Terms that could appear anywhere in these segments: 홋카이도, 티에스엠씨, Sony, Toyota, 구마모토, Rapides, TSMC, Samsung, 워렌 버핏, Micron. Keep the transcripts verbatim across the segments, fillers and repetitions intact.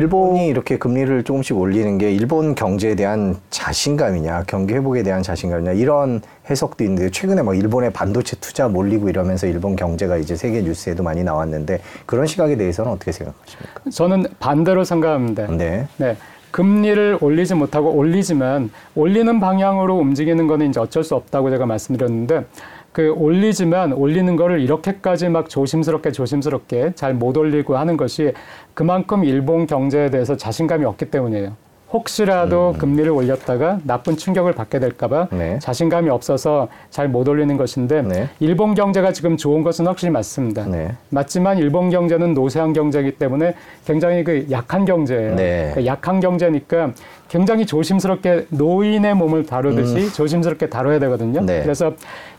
일본이 이렇게 금리를 조금씩 올리는 게 일본 경제에 대한 자신감이냐, 경기 회복에 대한 자신감이냐, 이런 해석도 있는데, 최근에 막 일본의 반도체 투자 몰리고 이러면서 일본 경제가 이제 세계 뉴스에도 많이 나왔는데, 그런 시각에 대해서는 어떻게 생각하십니까? 저는 반대로 생각합니다. 네. 네. 금리를 올리지 못하고 올리지만 올리는 방향으로 움직이는 거는 이제 어쩔 수 없다고 제가 말씀드렸는데, 그 올리지만 올리는 거를 이렇게까지 막 조심스럽게 조심스럽게 잘 못 올리고 하는 것이 그만큼 일본 경제에 대해서 자신감이 없기 때문이에요. 혹시라도 음. 금리를 올렸다가 나쁜 충격을 받게 될까 봐 네. 자신감이 없어서 잘 못 올리는 것인데 네. 일본 경제가 지금 좋은 것은 확실히 맞습니다. 네. 맞지만 일본 경제는 노쇠한 경제이기 때문에 굉장히 그 약한 경제예요. 네. 그 약한 경제니까 굉장히 조심스럽게 노인의 몸을 다루듯이 음. 조심스럽게 다뤄야 되거든요. 네. 그래서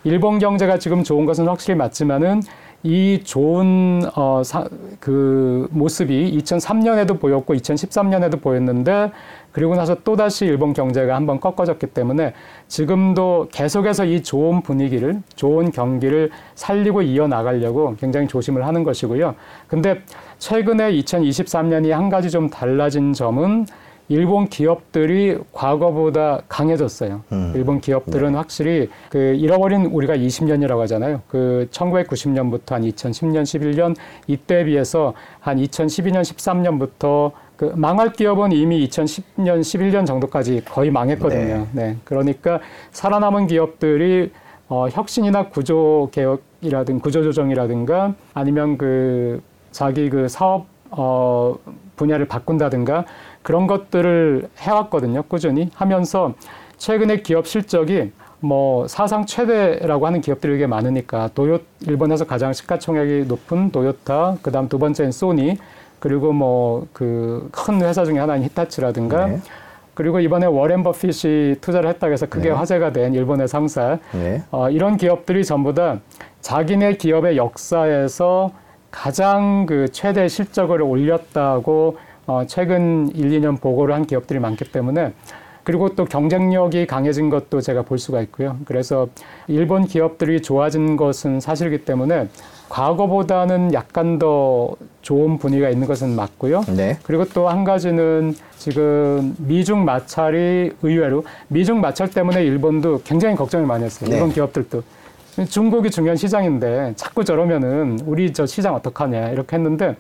일본 경제가 지금 좋은 것은 확실히 맞지만은 이 좋은 어, 사, 그 모습이 이천삼 년에도 보였고 이천십삼 년에도 보였는데, 그리고 나서 또다시 일본 경제가 한번 꺾어졌기 때문에 지금도 계속해서 이 좋은 분위기를, 좋은 경기를 살리고 이어나가려고 굉장히 조심을 하는 것이고요. 근데 최근에 이천이십삼 년이 한 가지 좀 달라진 점은 일본 기업들이 과거보다 강해졌어요. 음. 일본 기업들은 네. 확실히 그 잃어버린 우리가 이십 년이라고 하잖아요. 그 천구백구십 년부터 한 이천십 년, 십일 년 이때에 비해서 한 이천십이 년, 십삼 년부터 그 망할 기업은 이미 이천십 년, 십일 년 정도까지 거의 망했거든요. 네. 네. 그러니까 살아남은 기업들이 어, 혁신이나 구조 개혁이라든 구조 조정이라든가 아니면 그 자기 그 사업 어, 분야를 바꾼다든가 그런 것들을 해왔거든요. 꾸준히 하면서 최근에 기업 실적이 뭐 사상 최대라고 하는 기업들이 되게 많으니까 도요 일본에서 가장 시가총액이 높은 도요타, 그다음 두 번째는 소니, 그리고 뭐 그 큰 회사 중에 하나인 히타치라든가 네. 그리고 이번에 워렌 버핏이 투자를 했다고 해서 크게 네. 화제가 된 일본의 상사 네. 어, 이런 기업들이 전부 다 자기네 기업의 역사에서 가장 그 최대 실적을 올렸다고 어, 최근 일, 이 년 보고를 한 기업들이 많기 때문에, 그리고 또 경쟁력이 강해진 것도 제가 볼 수가 있고요. 그래서 일본 기업들이 좋아진 것은 사실이기 때문에 과거보다는 약간 더 좋은 분위기가 있는 것은 맞고요. 네. 그리고 또 한 가지는 지금 미중 마찰이 의외로, 미중 마찰 때문에 일본도 굉장히 걱정을 많이 했어요. 네. 일본 기업들도. 중국이 중요한 시장인데 자꾸 저러면은 우리 저 시장 어떡하냐 이렇게 했는데,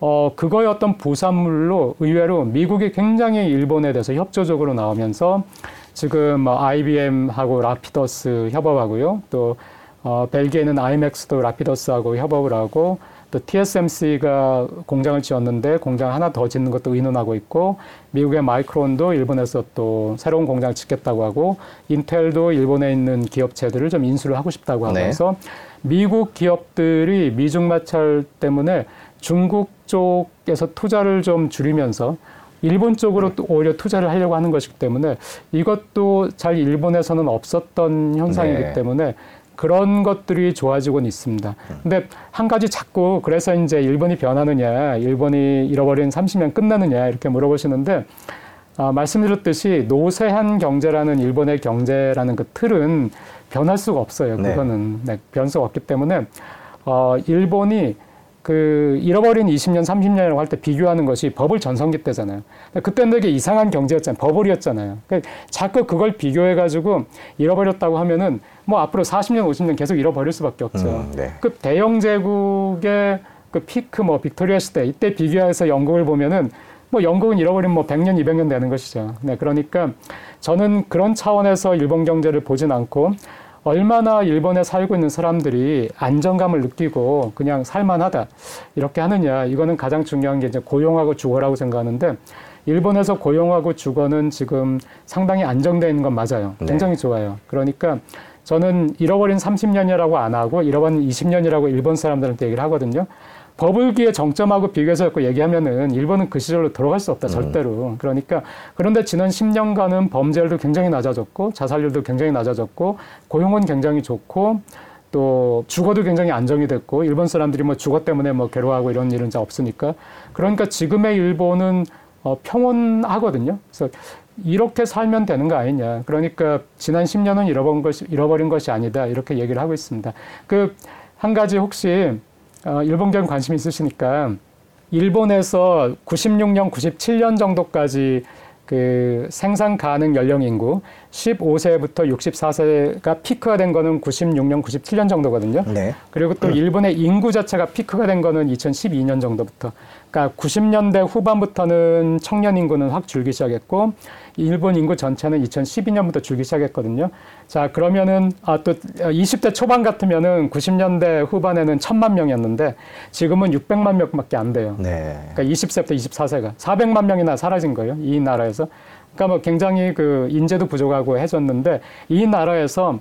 어, 그거의 어떤 부산물로 의외로 미국이 굉장히 일본에 대해서 협조적으로 나오면서 지금 아이비엠하고 라피더스 협업하고요. 또 어, 벨기에는 아이맥스도 라피더스하고 협업을 하고, 또 티에스엠씨가 공장을 지었는데 공장 하나 더 짓는 것도 의논하고 있고, 미국의 마이크론도 일본에서 또 새로운 공장을 짓겠다고 하고, 인텔도 일본에 있는 기업체들을 좀 인수를 하고 싶다고 하면서 네. 미국 기업들이 미중 마찰 때문에 중국 쪽에서 투자를 좀 줄이면서 일본 쪽으로 또 오히려 투자를 하려고 하는 것이기 때문에, 이것도 잘 일본에서는 없었던 현상이기 네. 때문에 그런 것들이 좋아지고는 있습니다. 근데 한 가지 자꾸 그래서 이제 일본이 변하느냐, 일본이 잃어버린 삼십 년 끝나느냐 이렇게 물어보시는데, 아, 말씀드렸듯이 노쇠한 경제라는 일본의 경제라는 그 틀은 변할 수가 없어요. 그거는 네. 네, 변수가 없기 때문에 어, 일본이 그 잃어버린 이십 년, 삼십 년이라고 할 때 비교하는 것이 버블 전성기 때잖아요. 그때는 되게 이상한 경제였잖아요. 버블이었잖아요. 그러니까 자꾸 그걸 비교해가지고 잃어버렸다고 하면은 뭐 앞으로 사십 년, 오십 년 계속 잃어버릴 수밖에 없죠. 음, 네. 그 대영 제국의 그 피크 뭐 빅토리아 시대 이때 비교해서 영국을 보면은 뭐 영국은 잃어버린 뭐 백 년, 이백 년 되는 것이죠. 네, 그러니까 저는 그런 차원에서 일본 경제를 보진 않고, 얼마나 일본에 살고 있는 사람들이 안정감을 느끼고 그냥 살만하다 이렇게 하느냐, 이거는 가장 중요한 게 이제 고용하고 주거라고 생각하는데, 일본에서 고용하고 주거는 지금 상당히 안정되어 있는 건 맞아요. 네. 굉장히 좋아요. 그러니까 저는 잃어버린 삼십 년이라고 안 하고 잃어버린 이십 년이라고 일본 사람들한테 얘기를 하거든요. 버블기의 정점하고 비교해서 자꾸 얘기하면은 일본은 그 시절로 돌아갈 수 없다, 음. 절대로. 그러니까, 그런데 지난 십 년간은 범죄율도 굉장히 낮아졌고, 자살률도 굉장히 낮아졌고, 고용은 굉장히 좋고, 또 주거도 굉장히 안정이 됐고, 일본 사람들이 뭐 주거 때문에 뭐 괴로워하고 이런 일은 잘 없으니까. 그러니까 지금의 일본은 어, 평온하거든요. 그래서 이렇게 살면 되는 거 아니냐. 그러니까 지난 십 년은 잃어버린 것이, 잃어버린 것이 아니다. 이렇게 얘기를 하고 있습니다. 그, 한 가지 혹시, 어, 일본 경제 관심 있으시니까 일본에서 구십육 년, 구십칠 년 정도까지 그 생산 가능 연령 인구 십오 세부터 육십사 세가 피크가 된 거는 구십육 년, 구십칠 년 정도거든요. 네. 그리고 또 음. 일본의 인구 자체가 피크가 된 거는 이천십이 년 정도부터. 그러니까 구십 년대 후반부터는 청년 인구는 확 줄기 시작했고 일본 인구 전체는 이천십이 년부터 줄기 시작했거든요. 자, 그러면은 아, 또 이십 대 초반 같으면은 구십 년대 후반에는 천만 명이었는데 지금은 육백만 명밖에 안 돼요. 네. 그러니까 이십 세부터 이십사 세가 사백만 명이나 사라진 거예요. 이 나라에서. 그러니까 뭐 굉장히 그 인재도 부족하고 해줬는데 이 나라에서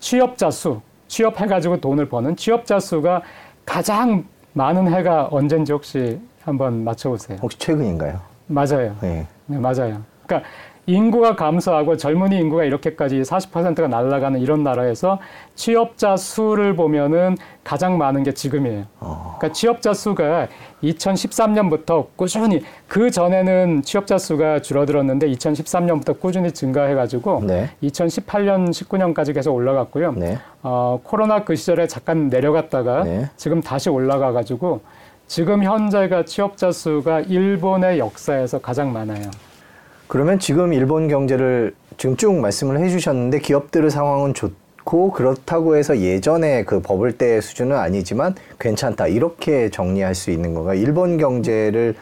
취업자 수, 취업해가지고 돈을 버는 취업자 수가 가장 많은 해가 언젠지 혹시 한번 맞춰보세요. 혹시 최근인가요? 맞아요. 네, 네 맞아요. 그러니까 인구가 감소하고 젊은이 인구가 이렇게까지 사십 퍼센트가 날아가는 이런 나라에서 취업자 수를 보면은 가장 많은 게 지금이에요. 어. 그러니까 취업자 수가 이천십삼 년부터 꾸준히 그 전에는 취업자 수가 줄어들었는데 이천십삼 년부터 꾸준히 증가해가지고 네. 이천십팔 년, 십구 년까지 계속 올라갔고요. 네. 어, 코로나 그 시절에 잠깐 내려갔다가 네. 지금 다시 올라가가지고 지금 현재가 취업자 수가 일본의 역사에서 가장 많아요. 그러면 지금 일본 경제를 지금 쭉 말씀을 해주셨는데 기업들의 상황은 좋고 그렇다고 해서 예전에 그 버블 때 수준은 아니지만 괜찮다 이렇게 정리할 수 있는 건가? 일본 경제를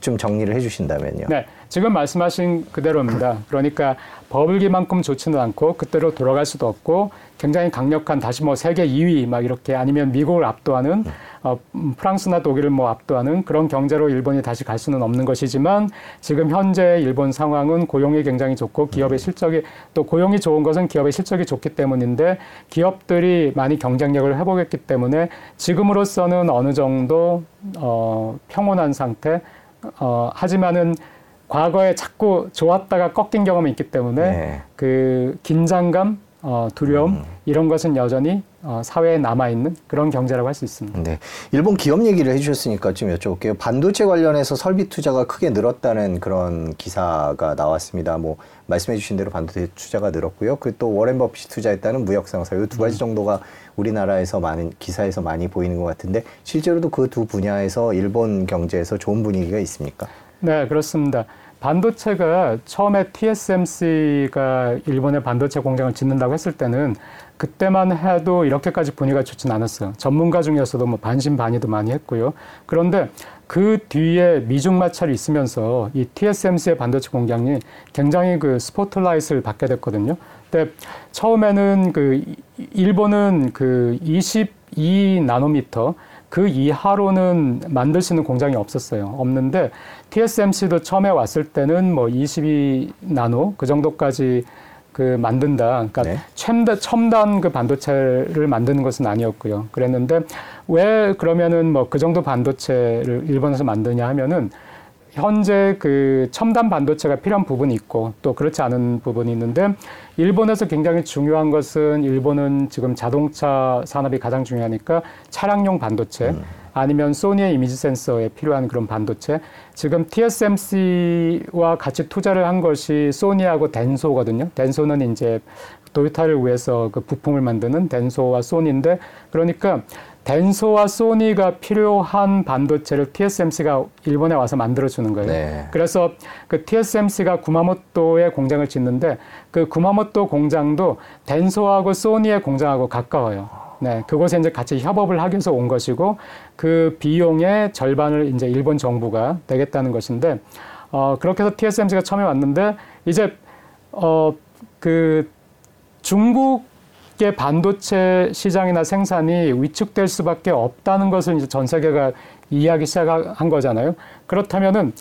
좀 정리를 해주신다면요. 네, 지금 말씀하신 그대로입니다. 그러니까 버블기만큼 좋지는 않고 그때로 돌아갈 수도 없고 굉장히 강력한 다시 뭐 세계 이 위 막 이렇게 아니면 미국을 압도하는 어, 프랑스나 독일을 뭐 압도하는 그런 경제로 일본이 다시 갈 수는 없는 것이지만 지금 현재 일본 상황은 고용이 굉장히 좋고 기업의 실적이 또 고용이 좋은 것은 기업의 실적이 좋기 때문인데 기업들이 많이 경쟁력을 회복했기 때문에 지금으로서는 어느 정도 어, 평온한 상태 어, 하지만은 과거에 자꾸 좋았다가 꺾인 경험이 있기 때문에 네. 그 긴장감, 어, 두려움 음. 이런 것은 여전히 어, 사회에 남아있는 그런 경제라고 할 수 있습니다. 네, 일본 기업 얘기를 해주셨으니까 좀 여쭤볼게요. 반도체 관련해서 설비 투자가 크게 늘었다는 그런 기사가 나왔습니다. 뭐 말씀해주신 대로 반도체 투자가 늘었고요. 그 또 워렌 버핏이 투자했다는 무역상사 이 두 가지 음. 정도가 우리나라에서 많은 기사에서 많이 보이는 것 같은데 실제로도 그 두 분야에서 일본 경제에서 좋은 분위기가 있습니까? 네, 그렇습니다. 반도체가 처음에 티에스엠씨가 일본에 반도체 공장을 짓는다고 했을 때는 그때만 해도 이렇게까지 분위기가 좋진 않았어요. 전문가 중에서도 뭐 반신반의도 많이 했고요. 그런데 그 뒤에 미중 마찰이 있으면서 이 티에스엠씨의 반도체 공장이 굉장히 그 스포트라이트를 받게 됐거든요. 근데 처음에는 그 일본은 그 이십이 나노미터 그 이하로는 만들 수 있는 공장이 없었어요. 없는데 티에스엠씨도 처음에 왔을 때는 뭐 이십이 나노 그 정도까지 그 만든다. 그러니까 네. 첨단, 첨단 그 반도체를 만드는 것은 아니었고요. 그랬는데 왜 그러면은 뭐 그 정도 반도체를 일본에서 만드냐 하면은 현재 그 첨단 반도체가 필요한 부분이 있고 또 그렇지 않은 부분이 있는데 일본에서 굉장히 중요한 것은 일본은 지금 자동차 산업이 가장 중요하니까 차량용 반도체 음. 아니면 소니의 이미지 센서에 필요한 그런 반도체 지금 티에스엠씨와 같이 투자를 한 것이 소니하고 덴소거든요. 덴소는 이제 도요타를 위해서 그 부품을 만드는 덴소와 소니인데 그러니까 덴소와 소니가 필요한 반도체를 티에스엠씨가 일본에 와서 만들어주는 거예요. 네. 그래서 그 티에스엠씨가 구마모토에 공장을 짓는데 그 구마모토 공장도 덴소하고 소니의 공장하고 가까워요. 네, 그곳에 이제 같이 협업을 하기 위해서 온 것이고 그 비용의 절반을 이제 일본 정부가 내겠다는 것인데 어, 그렇게 해서 티에스엠씨가 처음에 왔는데 이제 어, 그 중국 반도체 시장이나 생산이 위축될 수밖에 없다는 것을 이제 전 세계가 이해하기 시작한 거잖아요. 그렇다면은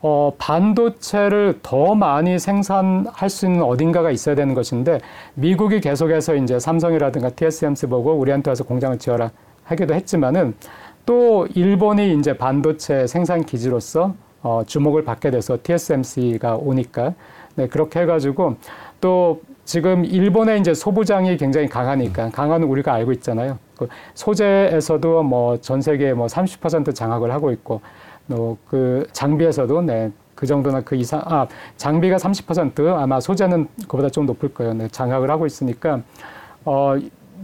어, 반도체를 더 많이 생산할 수 있는 어딘가가 있어야 되는 것인데 미국이 계속해서 이제 삼성이라든가 티에스엠씨 보고 우리한테 와서 공장을 지어라 하기도 했지만은 또 일본이 이제 반도체 생산 기지로서 어, 주목을 받게 돼서 티에스엠씨가 오니까 네, 그렇게 해가지고 또 지금 일본의 이제 소부장이 굉장히 강하니까 강한 우리가 알고 있잖아요. 소재에서도 뭐 전 세계 뭐 삼십 퍼센트 장악을 하고 있고, 또 그 장비에서도 네 그 정도나 그 이상 아 장비가 삼십 퍼센트 아마 소재는 그보다 좀 높을 거예요. 네, 장악을 하고 있으니까 어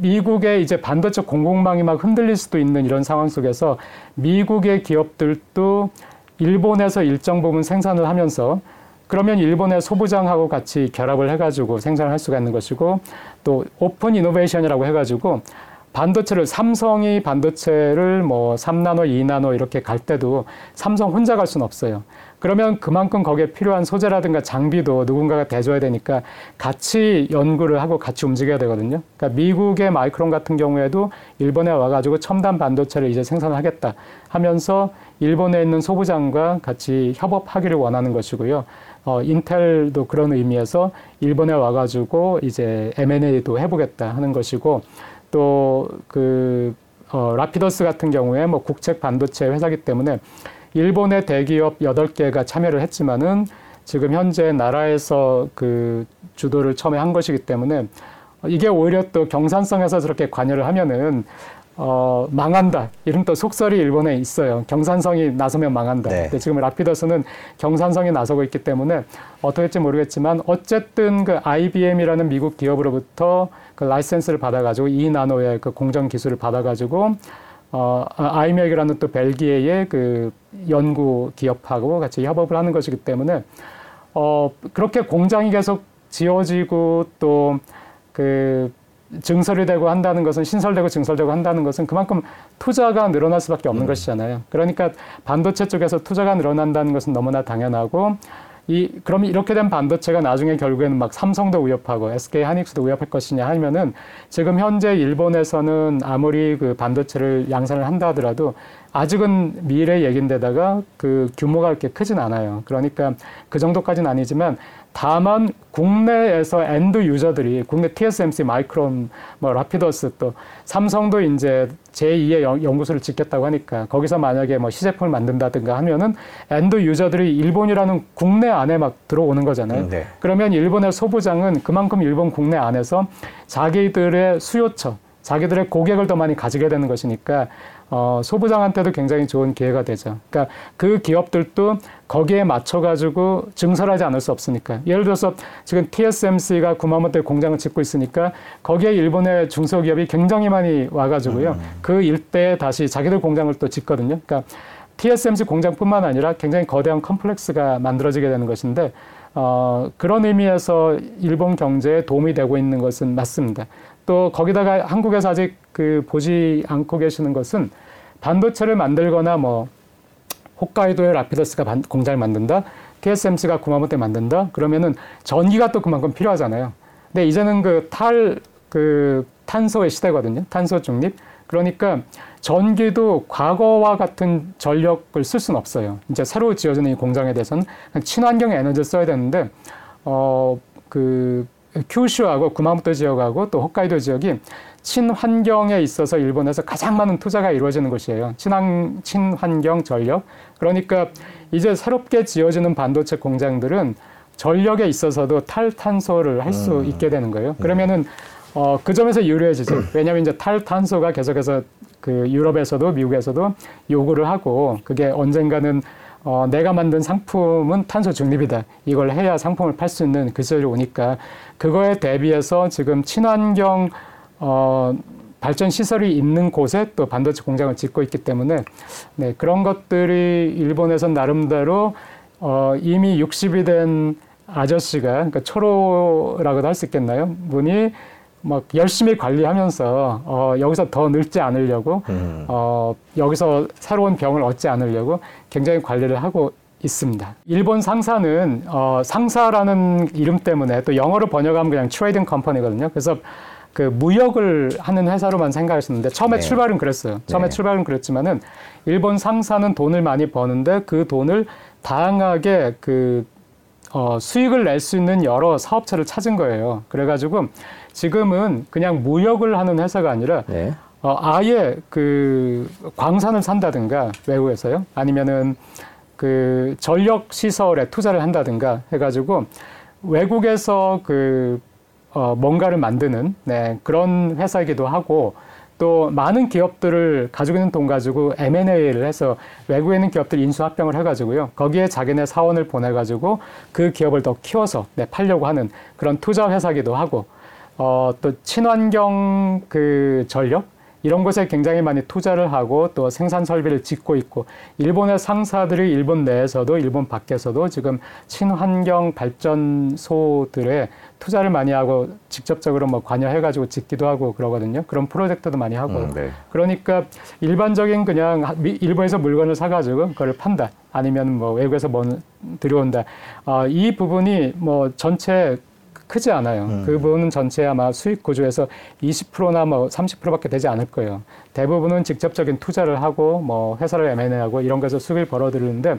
미국의 이제 반도체 공급망이 막 흔들릴 수도 있는 이런 상황 속에서 미국의 기업들도 일본에서 일정 부분 생산을 하면서 그러면 일본의 소부장하고 같이 결합을 해가지고 생산을 할 수가 있는 것이고, 또 오픈 이노베이션이라고 해가지고 반도체를 삼성이 반도체를 뭐 삼 나노, 이 나노 이렇게 갈 때도 삼성 혼자 갈 수는 없어요. 그러면 그만큼 거기에 필요한 소재라든가 장비도 누군가가 대줘야 되니까 같이 연구를 하고 같이 움직여야 되거든요. 그러니까 미국의 마이크론 같은 경우에도 일본에 와가지고 첨단 반도체를 이제 생산하겠다 하면서 일본에 있는 소부장과 같이 협업하기를 원하는 것이고요. 어, 인텔도 그런 의미에서 일본에 와가지고 이제 엠 앤 에이도 해보겠다 하는 것이고, 또 그 어, 라피더스 같은 경우에 뭐 국책 반도체 회사이기 때문에 일본의 대기업 여덟 개가 참여를 했지만은 지금 현재 나라에서 그 주도를 처음에 한 것이기 때문에 이게 오히려 또 경산성에서 저렇게 관여를 하면은 어, 망한다. 이런 또 속설이 일본에 있어요. 경산성이 나서면 망한다. 네. 근데 지금 라피더스는 경산성이 나서고 있기 때문에 어떻게 될지 모르겠지만 어쨌든 그 아이 비 엠이라는 미국 기업으로부터 그 라이센스를 받아가지고 이 나노의 그 공정 기술을 받아가지고 어, 아이맥이라는 또 벨기에의 그 연구 기업하고 같이 협업을 하는 것이기 때문에 어, 그렇게 공장이 계속 지어지고 또 그 증설이 되고 한다는 것은 신설되고 증설되고 한다는 것은 그만큼 투자가 늘어날 수밖에 없는 음. 것이잖아요. 그러니까 반도체 쪽에서 투자가 늘어난다는 것은 너무나 당연하고 이 그럼 이렇게 된 반도체가 나중에 결국에는 막 삼성도 위협하고 에스 케이 하이닉스도 위협할 것이냐 하면은 지금 현재 일본에서는 아무리 그 반도체를 양산을 한다 하더라도 아직은 미래 얘긴데다가 그 규모가 그렇게 크진 않아요. 그러니까 그 정도까지는 아니지만 다만 국내에서 엔드 유저들이 국내 티 에스 엠 씨, 마이크론, 뭐 라피더스 또 삼성도 이제 제이의 연구소를 짓겠다고 하니까 거기서 만약에 뭐 시제품을 만든다든가 하면은 엔드 유저들이 일본이라는 국내 안에 막 들어오는 거잖아요. 네. 그러면 일본의 소부장은 그만큼 일본 국내 안에서 자기들의 수요처, 자기들의 고객을 더 많이 가지게 되는 것이니까 어, 소부장한테도 굉장히 좋은 기회가 되죠. 그러니까 그 기업들도 거기에 맞춰가지고 증설하지 않을 수 없으니까. 예를 들어서 지금 티 에스 엠 씨가 구마모토에 공장을 짓고 있으니까 거기에 일본의 중소기업이 굉장히 많이 와가지고요. 음. 그 일대에 다시 자기들 공장을 또 짓거든요. 그러니까 티 에스 엠 씨 공장뿐만 아니라 굉장히 거대한 컴플렉스가 만들어지게 되는 것인데 어, 그런 의미에서 일본 경제에 도움이 되고 있는 것은 맞습니다. 또 거기다가 한국에서 아직 그 보지 않고 계시는 것은 반도체를 만들거나 뭐 홋카이도의 라피더스가 반, 공장을 만든다, 티 에스 엠 씨가 구마모토에 만든다. 그러면은 전기가 또 그만큼 필요하잖아요. 근데 이제는 그 탈 그 탄소의 시대거든요. 탄소 중립. 그러니까 전기도 과거와 같은 전력을 쓸 수는 없어요. 이제 새로 지어지는 이 공장에 대해서는 친환경 에너지를 써야 되는데 어 그 큐슈하고 구마모토 지역하고 또 홋카이도 지역이 친환경에 있어서 일본에서 가장 많은 투자가 이루어지는 곳이에요. 친환, 친환경 전력. 그러니까 이제 새롭게 지어지는 반도체 공장들은 전력에 있어서도 탈탄소를 할 수 음. 있게 되는 거예요. 그러면은 어, 그 점에서 유리해지죠. 왜냐하면 이제 탈탄소가 계속해서 그 유럽에서도 미국에서도 요구를 하고 그게 언젠가는 어, 내가 만든 상품은 탄소 중립이다. 이걸 해야 상품을 팔 수 있는 그 시절이 오니까 그거에 대비해서 지금 친환경 어, 발전 시설이 있는 곳에 또 반도체 공장을 짓고 있기 때문에 네, 그런 것들이 일본에서 나름대로 어, 이미 육십이 된 아저씨가 그러니까 초로라고도 할 수 있겠나요? 분이 막 열심히 관리하면서 어, 여기서 더 늙지 않으려고 음. 어, 여기서 새로운 병을 얻지 않으려고 굉장히 관리를 하고 있습니다. 일본 상사는 어, 상사라는 이름 때문에 또 영어로 번역하면 그냥 트레이딩 컴퍼니거든요. 그래서 그 무역을 하는 회사로만 생각했었는데 처음에 네. 출발은 그랬어요. 처음에 네. 출발은 그랬지만은 일본 상사는 돈을 많이 버는데 그 돈을 다양하게 그 어, 수익을 낼 수 있는 여러 사업체를 찾은 거예요. 그래가지고 지금은 그냥 무역을 하는 회사가 아니라 네. 어, 아예 그 광산을 산다든가 외국에서요. 아니면은 그 전력 시설에 투자를 한다든가 해가지고 외국에서 그 어, 뭔가를 만드는 네, 그런 회사이기도 하고 또 많은 기업들을 가지고 있는 돈 가지고 엠 앤 에이를 해서 외국에 있는 기업들 인수합병을 해가지고요. 거기에 자기네 사원을 보내가지고 그 기업을 더 키워서 네, 팔려고 하는 그런 투자 회사이기도 하고 어, 또 친환경 그 전력 이런 것에 굉장히 많이 투자를 하고 또 생산 설비를 짓고 있고, 일본의 상사들이 일본 내에서도 일본 밖에서도 지금 친환경 발전소들에 투자를 많이 하고 직접적으로 뭐 관여해가지고 짓기도 하고 그러거든요. 그런 프로젝트도 많이 하고. 음, 네. 그러니까 일반적인 그냥 일본에서 물건을 사가지고 그걸 판다. 아니면 뭐 외국에서 뭐 들여온다. 어, 이 부분이 뭐 전체 크지 않아요. 음. 그 부분은 전체 아마 수익 구조에서 이십 퍼센트나 뭐 삼십 퍼센트밖에 되지 않을 거예요. 대부분은 직접적인 투자를 하고 뭐 회사를 엠 앤 에이하고 이런 거에서 수익을 벌어들이는데,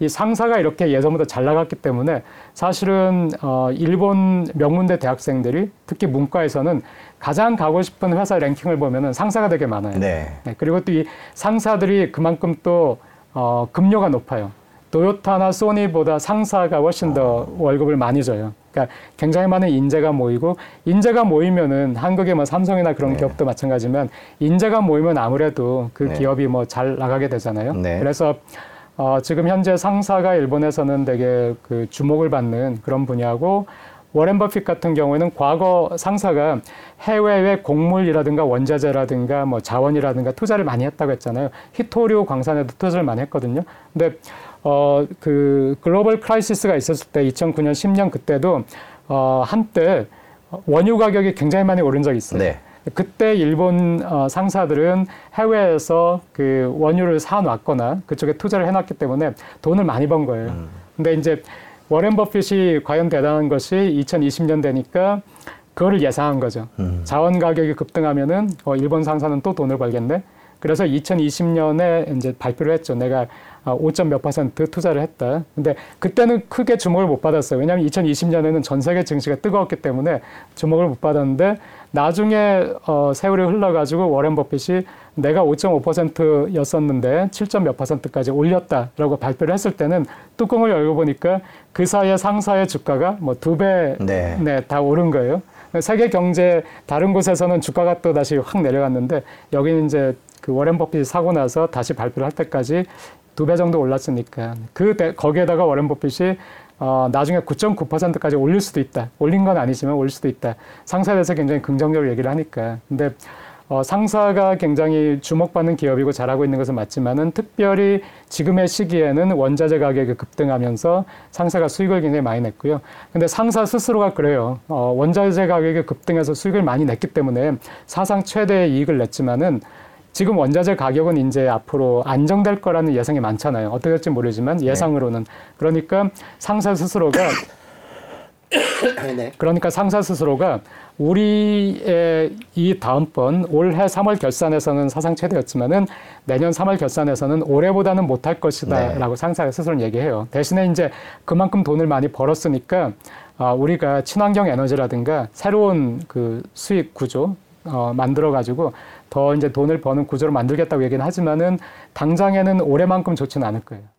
이 상사가 이렇게 예전보다 잘 나갔기 때문에 사실은 어 일본 명문대 대학생들이 특히 문과에서는 가장 가고 싶은 회사 랭킹을 보면은 상사가 되게 많아요. 네. 네. 그리고 또 이 상사들이 그만큼 또 어 급료가 높아요. 토요타나 소니보다 상사가 훨씬 더 월급을 많이 줘요. 그러니까 굉장히 많은 인재가 모이고, 인재가 모이면은 한국의 뭐 삼성이나 그런 네. 기업도 마찬가지지만 인재가 모이면 아무래도 그 네. 기업이 뭐 잘 나가게 되잖아요. 네. 그래서 어 지금 현재 상사가 일본에서는 되게 그 주목을 받는 그런 분야고, 워렌 버핏 같은 경우에는 과거 상사가 해외의 곡물이라든가 원자재라든가 뭐 자원이라든가 투자를 많이 했다고 했잖아요. 히토리오 광산에도 투자를 많이 했거든요. 근데 어, 그 글로벌 크라이시스가 있었을 때 이천구 년, 십 년 그때도 어, 한때 원유 가격이 굉장히 많이 오른 적이 있어요. 네. 그때 일본 어, 상사들은 해외에서 그 원유를 사놨거나 그쪽에 투자를 해놨기 때문에 돈을 많이 번 거예요. 음. 근데 이제 워렌 버핏이 과연 대단한 것이 이천이십 년 되니까 그거를 예상한 거죠. 음. 자원 가격이 급등하면은 어, 일본 상사는 또 돈을 벌겠네. 그래서 이천이십 년에 이제 발표를 했죠. 내가 오 점 몇 퍼센트 투자를 했다. 근데 그때는 크게 주목을 못 받았어요. 왜냐하면 이천이십 년에는 전 세계 증시가 뜨거웠기 때문에 주목을 못 받았는데, 나중에 어, 세월이 흘러가지고 워렌 버핏이 내가 오 점 오 퍼센트였었는데 칠 점 몇 퍼센트까지 올렸다라고 발표를 했을 때는 뚜껑을 열고 보니까 그 사이에 상사의 주가가 뭐 두 배, 네. 네, 다 오른 거예요. 세계 경제 다른 곳에서는 주가가 또 다시 확 내려갔는데, 여기는 이제 그 워렌 버핏이 사고 나서 다시 발표를 할 때까지 두 배 정도 올랐으니까, 그 대, 거기에다가 워렌 버핏이 어, 나중에 구 점 구 퍼센트까지 올릴 수도 있다. 올린 건 아니지만 올릴 수도 있다. 상사에 대해서 굉장히 긍정적으로 얘기를 하니까. 근데 어, 상사가 굉장히 주목받는 기업이고 잘하고 있는 것은 맞지만은 특별히 지금의 시기에는 원자재 가격이 급등하면서 상사가 수익을 굉장히 많이 냈고요. 근데 상사 스스로가 그래요. 어, 원자재 가격이 급등해서 수익을 많이 냈기 때문에 사상 최대의 이익을 냈지만은 지금 원자재 가격은 이제 앞으로 안정될 거라는 예상이 많잖아요. 어떻게 될지 모르지만 예상으로는. 네. 그러니까 상사 스스로가 네. 그러니까 상사 스스로가 우리의 이 다음번 올해 삼월 결산에서는 사상 최대였지만은 내년 삼월 결산에서는 올해보다는 못할 것이다라고 네. 상사 스스로는 얘기해요. 대신에 이제 그만큼 돈을 많이 벌었으니까 어, 우리가 친환경 에너지라든가 새로운 그 수익 구조 어, 만들어가지고 더 이제 돈을 버는 구조를 만들겠다고 얘기는 하지만은 당장에는 올해만큼 좋지는 않을 거예요.